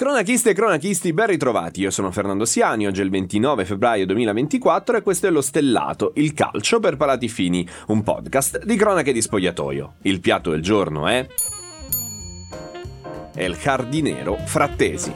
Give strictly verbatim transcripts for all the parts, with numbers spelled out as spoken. Cronachiste e cronachisti, ben ritrovati, io sono Fernando Siani, oggi è il ventinove febbraio duemilaventiquattro e questo è Lo Stellato, il calcio per palati fini, un podcast di cronache di spogliatoio. Il piatto del giorno è... El Jardinero Frattesi.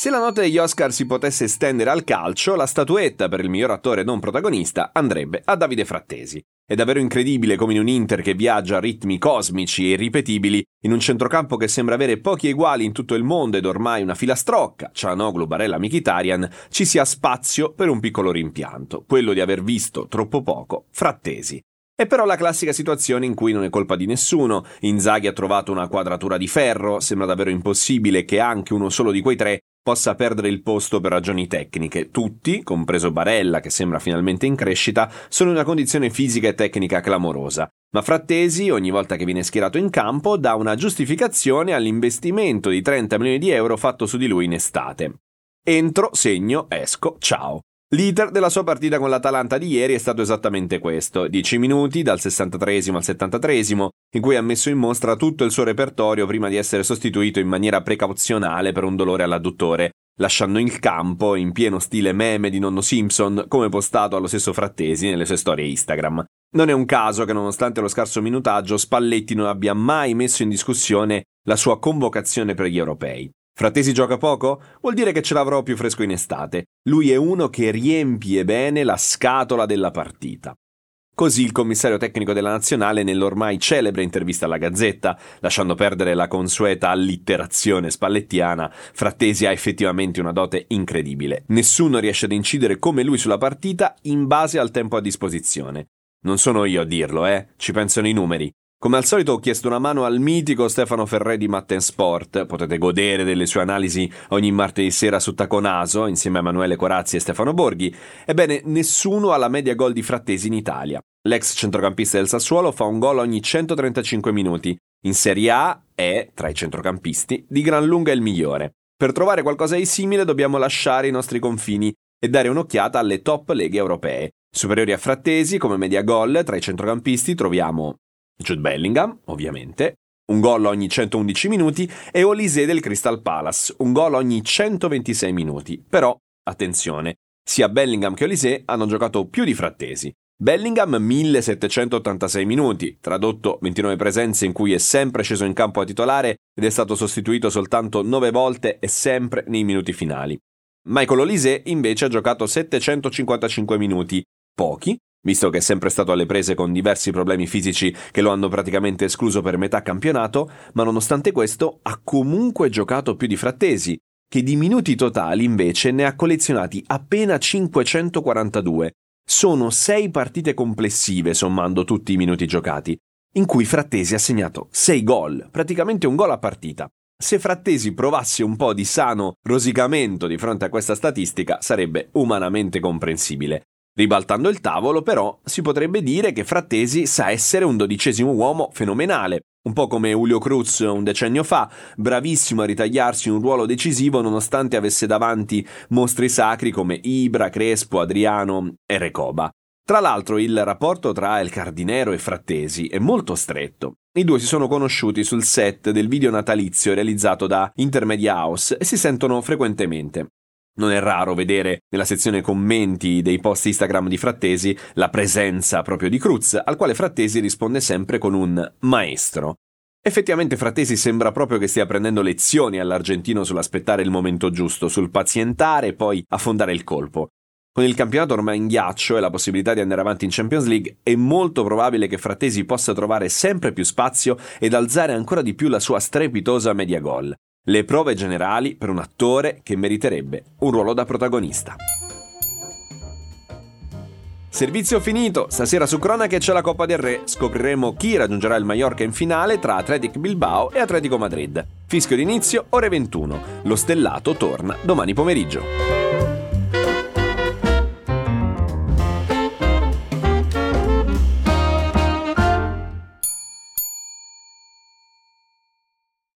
Se la nota degli Oscar si potesse estendere al calcio, la statuetta per il miglior attore non protagonista andrebbe a Davide Frattesi. È davvero incredibile come in un Inter che viaggia a ritmi cosmici e irripetibili, in un centrocampo che sembra avere pochi eguali in tutto il mondo ed ormai una filastrocca, Cianoglo, Barella, Mkhitaryan, ci sia spazio per un piccolo rimpianto, quello di aver visto troppo poco Frattesi. È però la classica situazione in cui non è colpa di nessuno, Inzaghi ha trovato una quadratura di ferro, sembra davvero impossibile che anche uno solo di quei tre possa perdere il posto per ragioni tecniche. Tutti, compreso Barella che sembra finalmente in crescita, sono in una condizione fisica e tecnica clamorosa. Ma Frattesi, ogni volta che viene schierato in campo, dà una giustificazione all'investimento di trenta milioni di euro fatto su di lui in estate. Entro, segno, esco, ciao. L'iter della sua partita con l'Atalanta di ieri è stato esattamente questo, dieci minuti dal sessantatreesimo al settantatreesimo, in cui ha messo in mostra tutto il suo repertorio prima di essere sostituito in maniera precauzionale per un dolore all'adduttore, lasciando il campo in pieno stile meme di Nonno Simpson, come postato allo stesso Frattesi nelle sue storie Instagram. Non è un caso che nonostante lo scarso minutaggio Spalletti non abbia mai messo in discussione la sua convocazione per gli europei. Frattesi gioca poco? Vuol dire che ce l'avrò più fresco in estate. Lui è uno che riempie bene la scatola della partita. Così il commissario tecnico della Nazionale nell'ormai celebre intervista alla Gazzetta, lasciando perdere la consueta allitterazione spallettiana, Frattesi ha effettivamente una dote incredibile. Nessuno riesce ad incidere come lui sulla partita in base al tempo a disposizione. Non sono io a dirlo, eh? Ci pensano i numeri. Come al solito ho chiesto una mano al mitico Stefano Ferrei di Matten Sport, potete godere delle sue analisi ogni martedì sera su Taconaso, insieme a Emanuele Corazzi e Stefano Borghi. Ebbene, nessuno ha la media gol di Frattesi in Italia. L'ex centrocampista del Sassuolo fa un gol ogni centotrentacinque minuti. In Serie A è, tra i centrocampisti, di gran lunga il migliore. Per trovare qualcosa di simile dobbiamo lasciare i nostri confini e dare un'occhiata alle top leghe europee. Superiori a Frattesi, come media gol, tra i centrocampisti troviamo... Jude Bellingham, ovviamente, un gol ogni centoundici minuti, e Olise del Crystal Palace, un gol ogni centoventisei minuti. Però, attenzione, sia Bellingham che Olise hanno giocato più di Frattesi. Bellingham millesettecentottantasei minuti, tradotto ventinove presenze in cui è sempre sceso in campo a titolare ed è stato sostituito soltanto nove volte e sempre nei minuti finali. Michael Olise invece ha giocato settecentocinquantacinque minuti, pochi, visto che è sempre stato alle prese con diversi problemi fisici che lo hanno praticamente escluso per metà campionato, ma nonostante questo ha comunque giocato più di Frattesi, che di minuti totali invece ne ha collezionati appena cinquecentoquarantadue. Sono sei partite complessive, sommando tutti i minuti giocati, in cui Frattesi ha segnato sei gol, praticamente un gol a partita. Se Frattesi provasse un po' di sano rosicamento di fronte a questa statistica, sarebbe umanamente comprensibile. Ribaltando il tavolo, però, si potrebbe dire che Frattesi sa essere un dodicesimo uomo fenomenale, un po' come Julio Cruz un decennio fa, bravissimo a ritagliarsi un ruolo decisivo nonostante avesse davanti mostri sacri come Ibra, Crespo, Adriano e Recoba. Tra l'altro il rapporto tra El Jardinero e Frattesi è molto stretto. I due si sono conosciuti sul set del video natalizio realizzato da Intermedia House e si sentono frequentemente. Non è raro vedere nella sezione commenti dei post Instagram di Frattesi la presenza proprio di Cruz, al quale Frattesi risponde sempre con un maestro. Effettivamente Frattesi sembra proprio che stia prendendo lezioni all'argentino sull'aspettare il momento giusto, sul pazientare e poi affondare il colpo. Con il campionato ormai in ghiaccio e la possibilità di andare avanti in Champions League, è molto probabile che Frattesi possa trovare sempre più spazio ed alzare ancora di più la sua strepitosa media gol. Le prove generali per un attore che meriterebbe un ruolo da protagonista. Servizio finito, stasera su Cronache c'è la Coppa del Re, scopriremo chi raggiungerà il Mallorca in finale tra Athletic Bilbao e Atletico Madrid. Fischio d'inizio, ore ventuno, Lo Stellato torna domani pomeriggio.